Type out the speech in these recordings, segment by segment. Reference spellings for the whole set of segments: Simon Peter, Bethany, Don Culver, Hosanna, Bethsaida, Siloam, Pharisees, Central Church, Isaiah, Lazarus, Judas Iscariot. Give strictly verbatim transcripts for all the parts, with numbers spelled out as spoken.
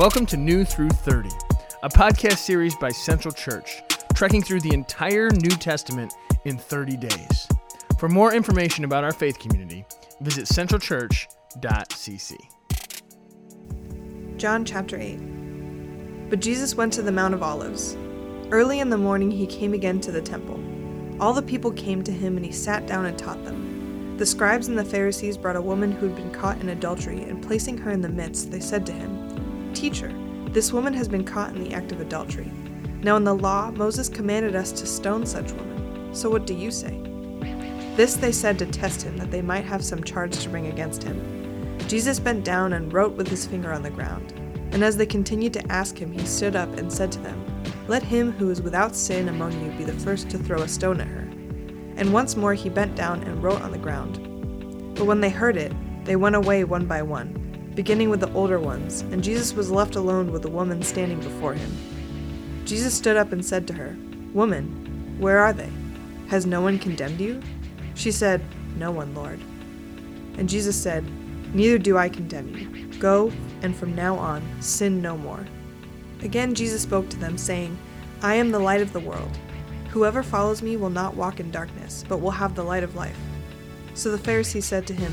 Welcome to New Through thirty, a podcast series by Central Church, trekking through the entire New Testament in thirty days. For more information about our faith community, visit central church dot c c. John chapter eight. But Jesus went to the Mount of Olives. Early in the morning he came again to the temple. All the people came to him, and he sat down and taught them. The scribes and the Pharisees brought a woman who had been caught in adultery, and placing her in the midst, they said to him, "Teacher, this woman has been caught in the act of adultery. Now in the law, Moses commanded us to stone such women. So what do you say?" This they said to test him, that they might have some charge to bring against him. Jesus bent down and wrote with his finger on the ground. And as they continued to ask him, he stood up and said to them, "Let him who is without sin among you be the first to throw a stone at her." And once more he bent down and wrote on the ground. But when they heard it, they went away one by one, beginning with the older ones, and Jesus was left alone with the woman standing before him. Jesus stood up and said to her, "Woman, where are they? Has no one condemned you?" She said, "No one, Lord." And Jesus said, "Neither do I condemn you. Go, and from now on, sin no more." Again Jesus spoke to them, saying, "I am the light of the world. Whoever follows me will not walk in darkness, but will have the light of life." So the Pharisees said to him,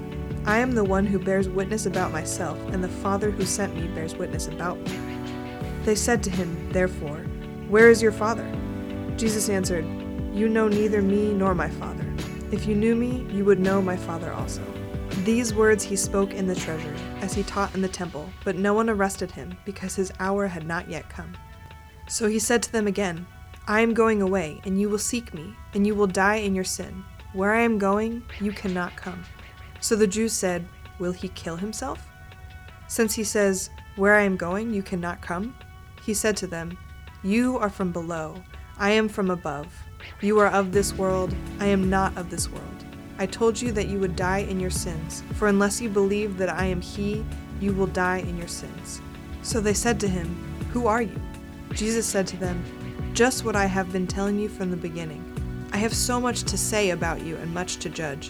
I am the one who bears witness about myself, and the Father who sent me bears witness about me." They said to him, therefore, "Where is your Father?" Jesus answered, "You know neither me nor my Father. If you knew me, you would know my Father also." These words he spoke in the treasury, as he taught in the temple, but no one arrested him, because his hour had not yet come. So he said to them again, "I am going away, and you will seek me, and you will die in your sin. Where I am going, you cannot come." So the Jews said, "Will he kill himself? Since he says, 'Where I am going, you cannot come.'" He said to them, "You are from below, I am from above. You are of this world, I am not of this world. I told you that you would die in your sins, for unless you believe that I am he, you will die in your sins." So they said to him, "Who are you?" Jesus said to them, "Just what I have been telling you from the beginning. I have so much to say about you and much to judge.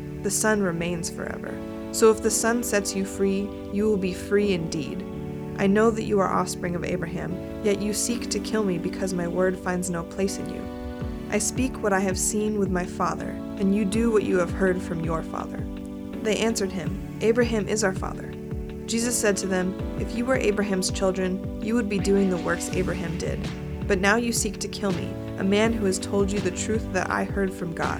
the son remains forever. So if the Son sets you free, you will be free indeed. I know that you are offspring of Abraham, yet you seek to kill me because my word finds no place in you. I speak what I have seen with my Father, and you do what you have heard from your father." They answered him, "Abraham is our father." Jesus said to them, "If you were Abraham's children, you would be doing the works Abraham did. But now you seek to kill me, a man who has told you the truth that I heard from God.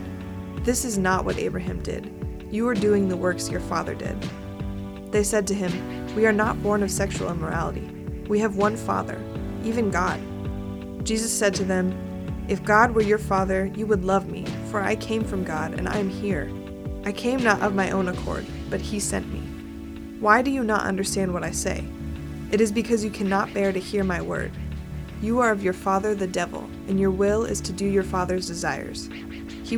This is not what Abraham did. You are doing the works your father did." They said to him, "We are not born of sexual immorality. We have one Father, even God." Jesus said to them, "If God were your Father, you would love me, for I came from God, and I am here. I came not of my own accord, but he sent me. Why do you not understand what I say? It is because you cannot bear to hear my word. You are of your father the devil, and your will is to do your father's desires. He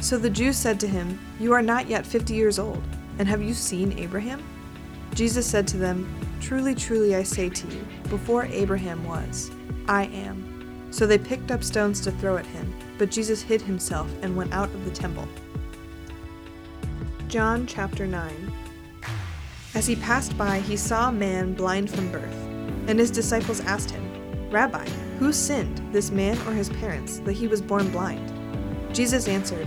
So the Jews said to him, "You are not yet fifty years old, and have you seen Abraham?" Jesus said to them, "Truly, truly, I say to you, before Abraham was, I am." So they picked up stones to throw at him, but Jesus hid himself and went out of the temple. John chapter nine. As he passed by, he saw a man blind from birth, and his disciples asked him, "Rabbi, who sinned, this man or his parents, that he was born blind?" Jesus answered,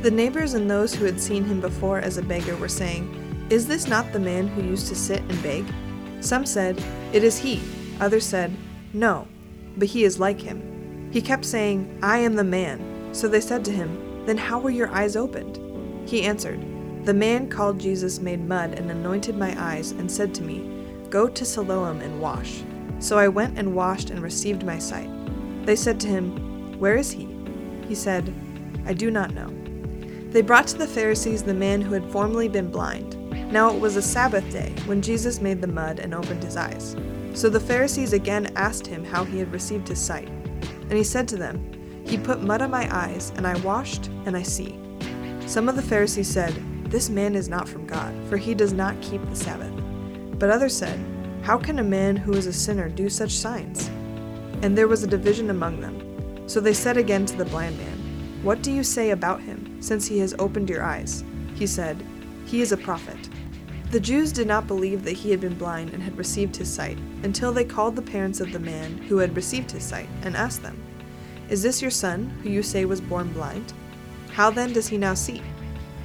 The neighbors and those who had seen him before as a beggar were saying, "Is this not the man who used to sit and beg?" Some said, "It is he." Others said, "No, but he is like him." He kept saying, "I am the man." So they said to him, "Then how were your eyes opened?" He answered, "The man called Jesus made mud and anointed my eyes and said to me, 'Go to Siloam and wash.' So I went and washed and received my sight." They said to him, "Where is he?" He said, "I do not know." They brought to the Pharisees the man who had formerly been blind. Now it was a Sabbath day when Jesus made the mud and opened his eyes. So the Pharisees again asked him how he had received his sight. And he said to them, "He put mud on my eyes, and I washed, and I see." Some of the Pharisees said, "This man is not from God, for he does not keep the Sabbath." But others said, "How can a man who is a sinner do such signs?" And there was a division among them. So they said again to the blind man, "What do you say about him, since he has opened your eyes?" He said, "He is a prophet." The Jews did not believe that he had been blind and had received his sight, until they called the parents of the man who had received his sight, and asked them, "Is this your son, who you say was born blind? How then does he now see?"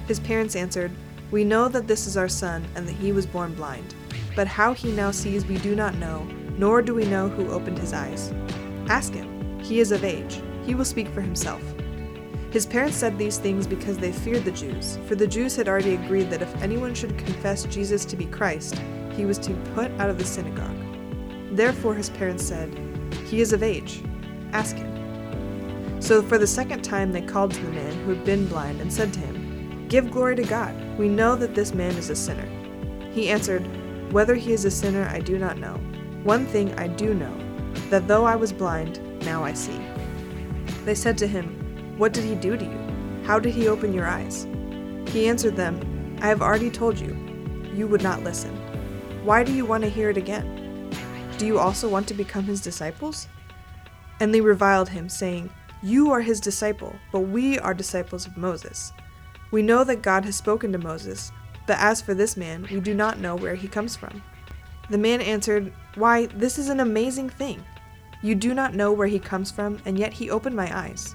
His parents answered, "We know that this is our son, and that he was born blind. But how he now sees we do not know, nor do we know who opened his eyes. Ask him. He is of age. He will speak for himself." His parents said these things because they feared the Jews, for the Jews had already agreed that if anyone should confess Jesus to be Christ, he was to be put out of the synagogue. Therefore his parents said, "He is of age. Ask him." So for the second time they called to the man who had been blind, and said to him, "Give glory to God. We know that this man is a sinner." He answered, "Whether he is a sinner, I do not know. One thing I do know, that though I was blind, now I see." They said to him, "What did he do to you? How did he open your eyes?" He answered them, "I have already told you. You would not listen. Why do you want to hear it again? Do you also want to become his disciples?" And they reviled him, saying, "You are his disciple, but we are disciples of Moses. We know that God has spoken to Moses, but as for this man, we do not know where he comes from." The man answered, "Why, this is an amazing thing. You do not know where he comes from, and yet he opened my eyes.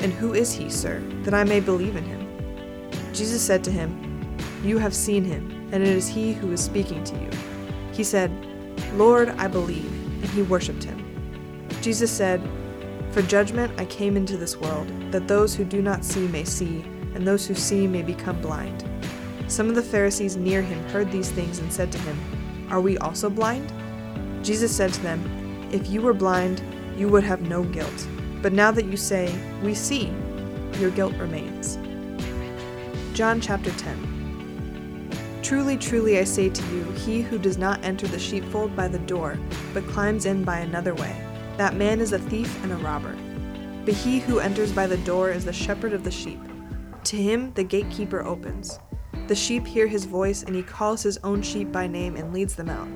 "And who is he, sir, that I may believe in him?" Jesus said to him, "You have seen him, and it is he who is speaking to you." He said, "Lord, I believe," and he worshipped him. Jesus said, "For judgment I came into this world, that those who do not see may see, and those who see may become blind." Some of the Pharisees near him heard these things and said to him, "Are we also blind?" Jesus said to them, "If you were blind, you would have no guilt. But now that you say, 'We see,' your guilt remains." John chapter ten. Truly, truly, I say to you, he who does not enter the sheepfold by the door, but climbs in by another way, that man is a thief and a robber. But he who enters by the door is the shepherd of the sheep. To him the gatekeeper opens. The sheep hear his voice, and he calls his own sheep by name and leads them out.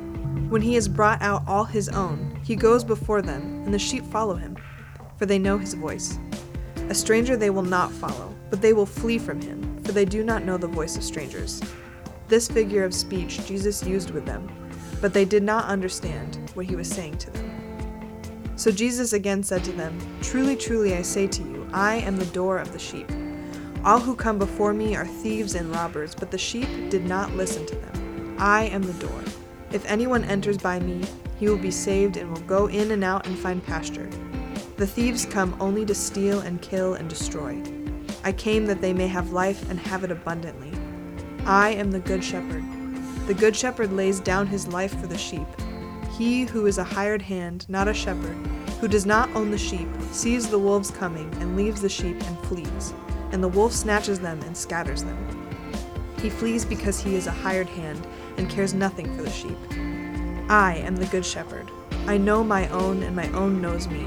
When he has brought out all his own, he goes before them, and the sheep follow him, for they know his voice. A stranger they will not follow, but they will flee from him, for they do not know the voice of strangers. This figure of speech Jesus used with them, but they did not understand what he was saying to them. So Jesus again said to them, "Truly, truly, I say to you, I am the door of the sheep. All who come before me are thieves and robbers, but the sheep did not listen to them. I am the door. If anyone enters by me, he will be saved and will go in and out and find pasture. The thieves come only to steal and kill and destroy. I came that they may have life and have it abundantly. I am the good shepherd. The good shepherd lays down his life for the sheep. He who is a hired hand, not a shepherd, who does not own the sheep, sees the wolves coming and leaves the sheep and flees, and the wolf snatches them and scatters them. He flees because he is a hired hand and cares nothing for the sheep. I am the good shepherd. I know my own, and my own knows me,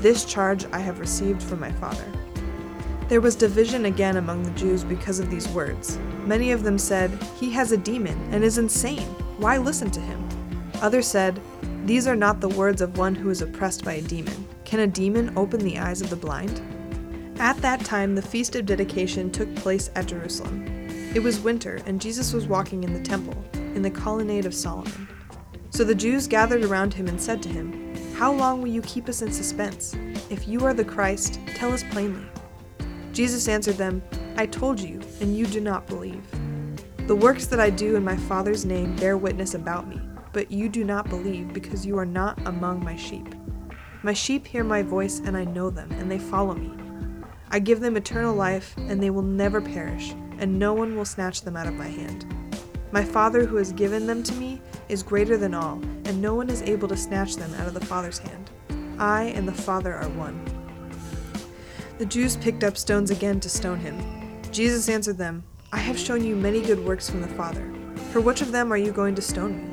This charge I have received from my Father." There was division again among the Jews because of these words. Many of them said, "He has a demon and is insane. Why listen to him?" Others said, "These are not the words of one who is oppressed by a demon. Can a demon open the eyes of the blind?" At that time, the Feast of Dedication took place at Jerusalem. It was winter, and Jesus was walking in the temple, in the colonnade of Solomon. So the Jews gathered around him and said to him, "How long will you keep us in suspense? If you are the Christ, tell us plainly." Jesus answered them, "I told you, and you do not believe. The works that I do in my Father's name bear witness about me, but you do not believe because you are not among my sheep. My sheep hear my voice, and I know them, and they follow me. I give them eternal life, and they will never perish, and no one will snatch them out of my hand. My Father who has given them to me is greater than all, and no one is able to snatch them out of the Father's hand. I and the Father are one." The Jews picked up stones again to stone him. Jesus answered them, "I have shown you many good works from the Father. For which of them are you going to stone me?"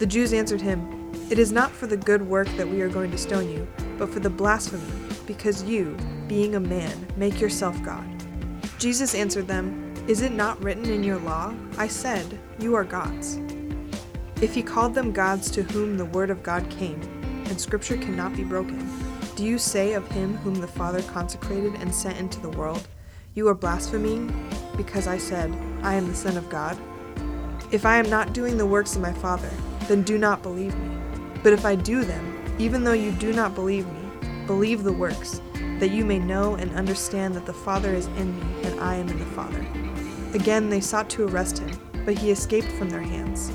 The Jews answered him, "It is not for the good work that we are going to stone you, but for the blasphemy, because you, being a man, make yourself God." Jesus answered them, "Is it not written in your law, 'I said, you are gods'?" If he called them gods to whom the word of God came, and scripture cannot be broken, do you say of him whom the Father consecrated and sent into the world, "You are blaspheming, because I said, I am the Son of God"? If I am not doing the works of my Father, then do not believe me. But if I do them, even though you do not believe me, believe the works, that you may know and understand that the Father is in me, and I am in the Father." Again they sought to arrest him, but he escaped from their hands.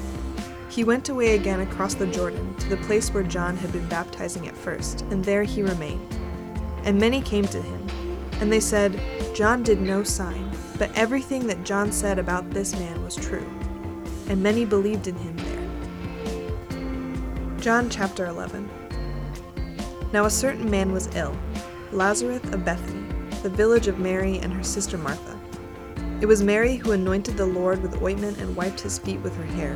He went away again across the Jordan, to the place where John had been baptizing at first, and there he remained. And many came to him, and they said, "John did no sign, but everything that John said about this man was true." And many believed in him there. John chapter eleven. Now a certain man was ill, Lazarus of Bethany, the village of Mary and her sister Martha. It was Mary who anointed the Lord with ointment and wiped his feet with her hair,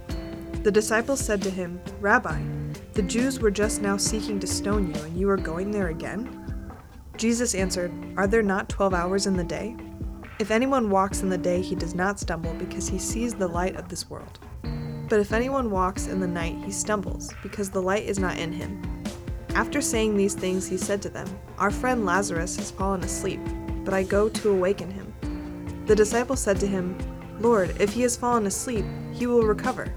The disciples said to him, "Rabbi, the Jews were just now seeking to stone you, and you are going there again?" Jesus answered, "Are there not twelve hours in the day? If anyone walks in the day, he does not stumble, because he sees the light of this world. But if anyone walks in the night, he stumbles, because the light is not in him." After saying these things, he said to them, "Our friend Lazarus has fallen asleep, but I go to awaken him." The disciples said to him, "Lord, if he has fallen asleep, he will recover."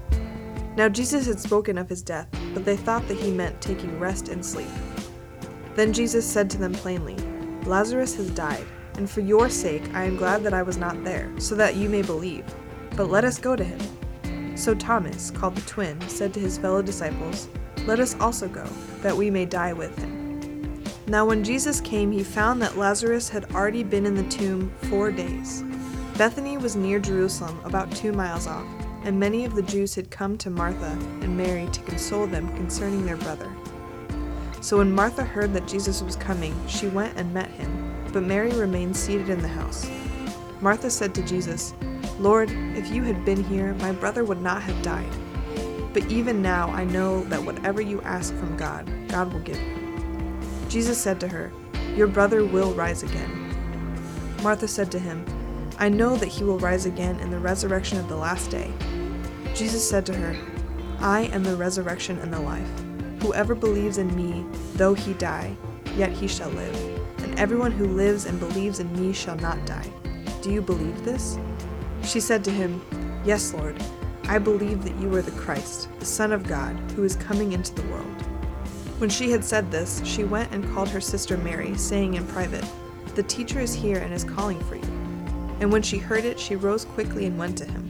Now Jesus had spoken of his death, but they thought that he meant taking rest and sleep. Then Jesus said to them plainly, "Lazarus has died. And for your sake I am glad that I was not there, so that you may believe. But let us go to him." So Thomas, called the twin, said to his fellow disciples, "Let us also go, that we may die with him." Now when Jesus came, he found that Lazarus had already been in the tomb four days. Bethany was near Jerusalem, about two miles off, and many of the Jews had come to Martha and Mary to console them concerning their brother. So when Martha heard that Jesus was coming, she went and met him. But Mary remained seated in the house. Martha said to Jesus, "Lord, if you had been here, my brother would not have died. But even now I know that whatever you ask from God, God will give you." Jesus said to her, "Your brother will rise again." Martha said to him, "I know that he will rise again in the resurrection of the last day." Jesus said to her, "I am the resurrection and the life. Whoever believes in me, though he die, yet he shall live. Everyone who lives and believes in me shall not die. Do you believe this?" She said to him, "Yes, Lord, I believe that you are the Christ, the Son of God, who is coming into the world." When she had said this, she went and called her sister Mary, saying in private, "The teacher is here and is calling for you." And when she heard it, she rose quickly and went to him.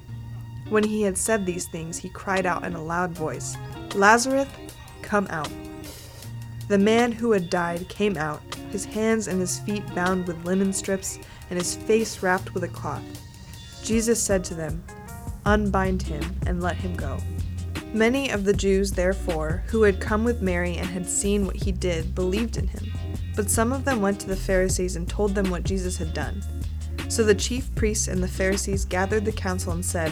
When he had said these things, he cried out in a loud voice, "Lazarus, come out." The man who had died came out, his hands and his feet bound with linen strips, and his face wrapped with a cloth. Jesus said to them, "Unbind him and let him go." Many of the Jews, therefore, who had come with Mary and had seen what he did, believed in him. But some of them went to the Pharisees and told them what Jesus had done. So the chief priests and the Pharisees gathered the council and said,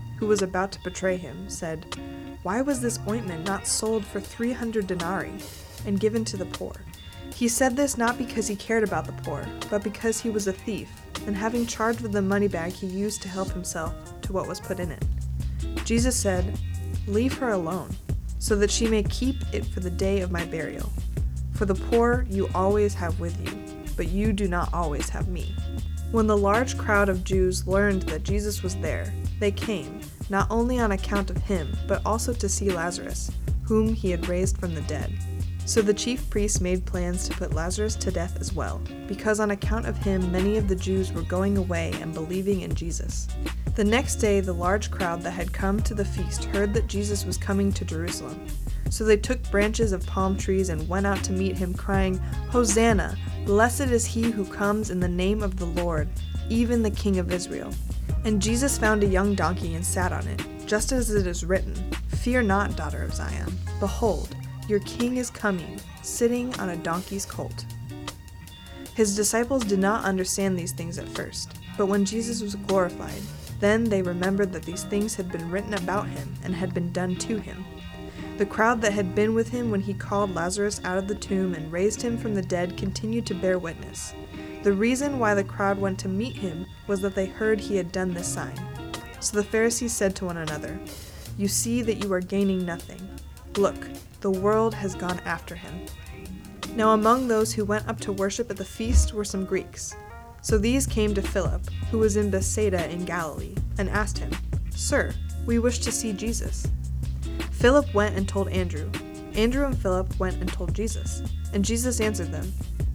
who was about to betray him, said, "Why was this ointment not sold for three hundred denarii and given to the poor?" He said this not because he cared about the poor, but because he was a thief, and having charge of the money bag he used to help himself to what was put in it. Jesus said, "Leave her alone, so that she may keep it for the day of my burial. For the poor you always have with you, but you do not always have me." When the large crowd of Jews learned that Jesus was there, they came, not only on account of him, but also to see Lazarus, whom he had raised from the dead. So the chief priests made plans to put Lazarus to death as well, because on account of him many of the Jews were going away and believing in Jesus. The next day the large crowd that had come to the feast heard that Jesus was coming to Jerusalem. So they took branches of palm trees and went out to meet him, crying, "Hosanna! Blessed is he who comes in the name of the Lord, even the King of Israel." And Jesus found a young donkey and sat on it, just as it is written, "Fear not, daughter of Zion. Behold, your king is coming, sitting on a donkey's colt." His disciples did not understand these things at first, but when Jesus was glorified, then they remembered that these things had been written about him and had been done to him. The crowd that had been with him when he called Lazarus out of the tomb and raised him from the dead continued to bear witness. The reason why the crowd went to meet him was that they heard he had done this sign. So the Pharisees said to one another, "You see that you are gaining nothing. Look, the world has gone after him." Now among those who went up to worship at the feast were some Greeks. So these came to Philip, who was in Bethsaida in Galilee, and asked him, "Sir, we wish to see Jesus." Philip went and told Andrew. Andrew and Philip went and told Jesus. And Jesus answered them,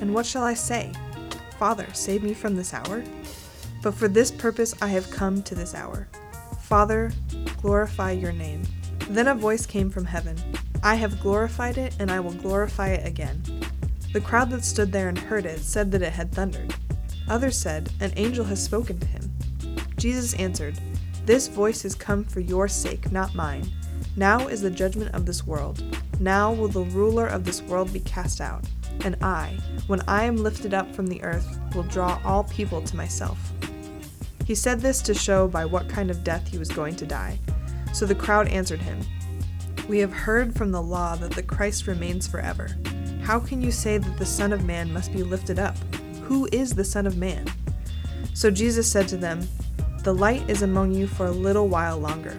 and what shall I say? Father, save me from this hour? But for this purpose I have come to this hour. Father, glorify your name." Then a voice came from heaven, "I have glorified it, and I will glorify it again." The crowd that stood there and heard it said that it had thundered. Others said, "An angel has spoken to him." Jesus answered, "This voice has come for your sake, not mine. Now is the judgment of this world. Now will the ruler of this world be cast out. And I, when I am lifted up from the earth, will draw all people to myself." He said this to show by what kind of death he was going to die. So the crowd answered him, "We have heard from the law that the Christ remains forever. How can you say that the Son of Man must be lifted up? Who is the Son of Man?" So Jesus said to them, "The light is among you for a little while longer.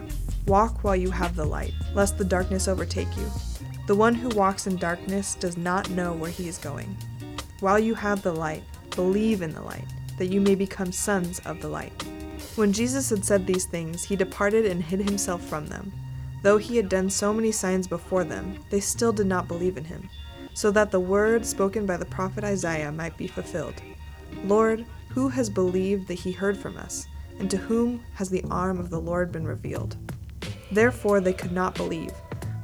Walk while you have the light, lest the darkness overtake you. The one who walks in darkness does not know where he is going. While you have the light, believe in the light, that you may become sons of the light." When Jesus had said these things, he departed and hid himself from them. Though he had done so many signs before them, they still did not believe in him, so that the word spoken by the prophet Isaiah might be fulfilled. "Lord, who has believed that he heard from us? And to whom has the arm of the Lord been revealed?" Therefore they could not believe.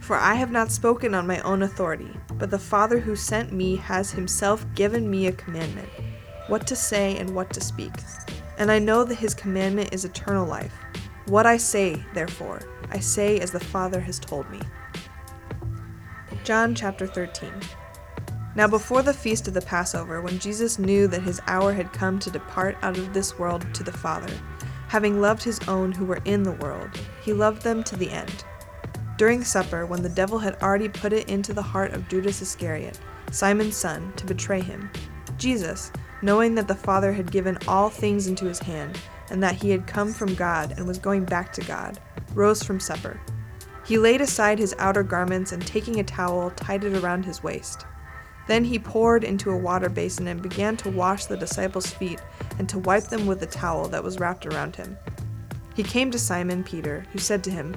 For I have not spoken on my own authority, but the Father who sent me has himself given me a commandment, what to say and what to speak. And I know that his commandment is eternal life. What I say, therefore, I say as the Father has told me." John chapter thirteen. Now before the feast of the Passover, when Jesus knew that his hour had come to depart out of this world to the Father, having loved his own who were in the world, he loved them to the end. During supper, when the devil had already put it into the heart of Judas Iscariot, Simon's son, to betray him, Jesus, knowing that the Father had given all things into his hand, and that he had come from God and was going back to God, rose from supper. He laid aside his outer garments and taking a towel, tied it around his waist. Then he poured into a water basin and began to wash the disciples' feet and to wipe them with the towel that was wrapped around him. He came to Simon Peter, who said to him,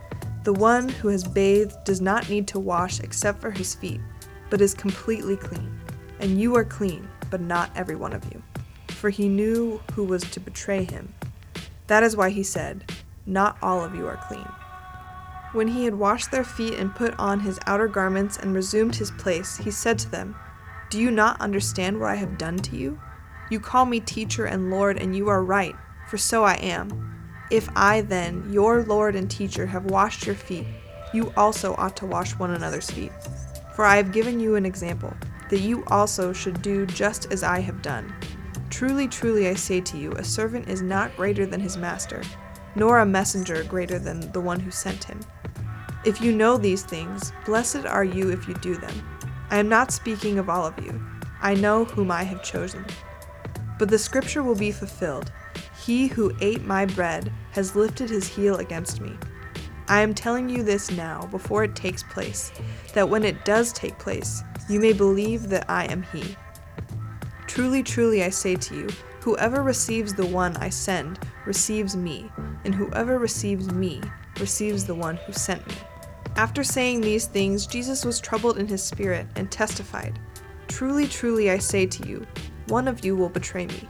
"The one who has bathed does not need to wash except for his feet, but is completely clean. And you are clean, but not every one of you." For he knew who was to betray him. That is why he said, "Not all of you are clean." When he had washed their feet and put on his outer garments and resumed his place, he said to them, "Do you not understand what I have done to you? You call me teacher and Lord, and you are right, for so I am. If I then, your Lord and teacher, have washed your feet, you also ought to wash one another's feet. For I have given you an example, that you also should do just as I have done. Truly, truly, I say to you, a servant is not greater than his master, nor a messenger greater than the one who sent him. If you know these things, blessed are you if you do them. I am not speaking of all of you. I know whom I have chosen. But the scripture will be fulfilled. He who ate my bread has lifted his heel against me. I am telling you this now, before it takes place, that when it does take place, you may believe that I am he. Truly, truly, I say to you, whoever receives the one I send receives me, and whoever receives me receives the one who sent me." After saying these things, Jesus was troubled in his spirit and testified, "Truly, truly, I say to you, one of you will betray me."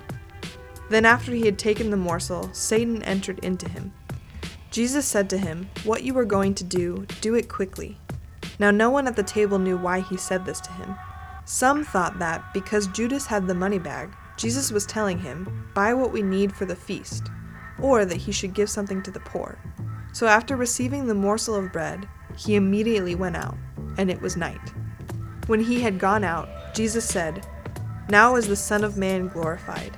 Then after he had taken the morsel, Satan entered into him. Jesus said to him, "What you are going to do, do it quickly." Now no one at the table knew why he said this to him. Some thought that, because Judas had the money bag, Jesus was telling him, "Buy what we need for the feast," or that he should give something to the poor. So after receiving the morsel of bread, he immediately went out, and it was night. When he had gone out, Jesus said, "Now is the Son of Man glorified,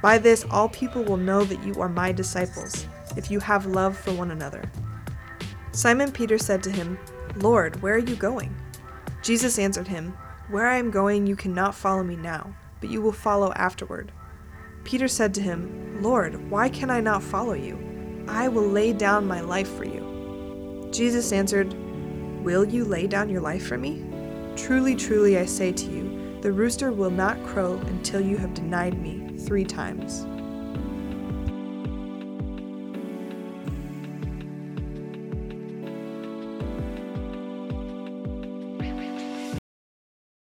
By this, all people will know that you are my disciples, if you have love for one another." Simon Peter said to him, "Lord, where are you going?" Jesus answered him, "Where I am going, you cannot follow me now, but you will follow afterward." Peter said to him, "Lord, why can I not follow you? I will lay down my life for you." Jesus answered, "Will you lay down your life for me? Truly, truly, I say to you, the rooster will not crow until you have denied me three times."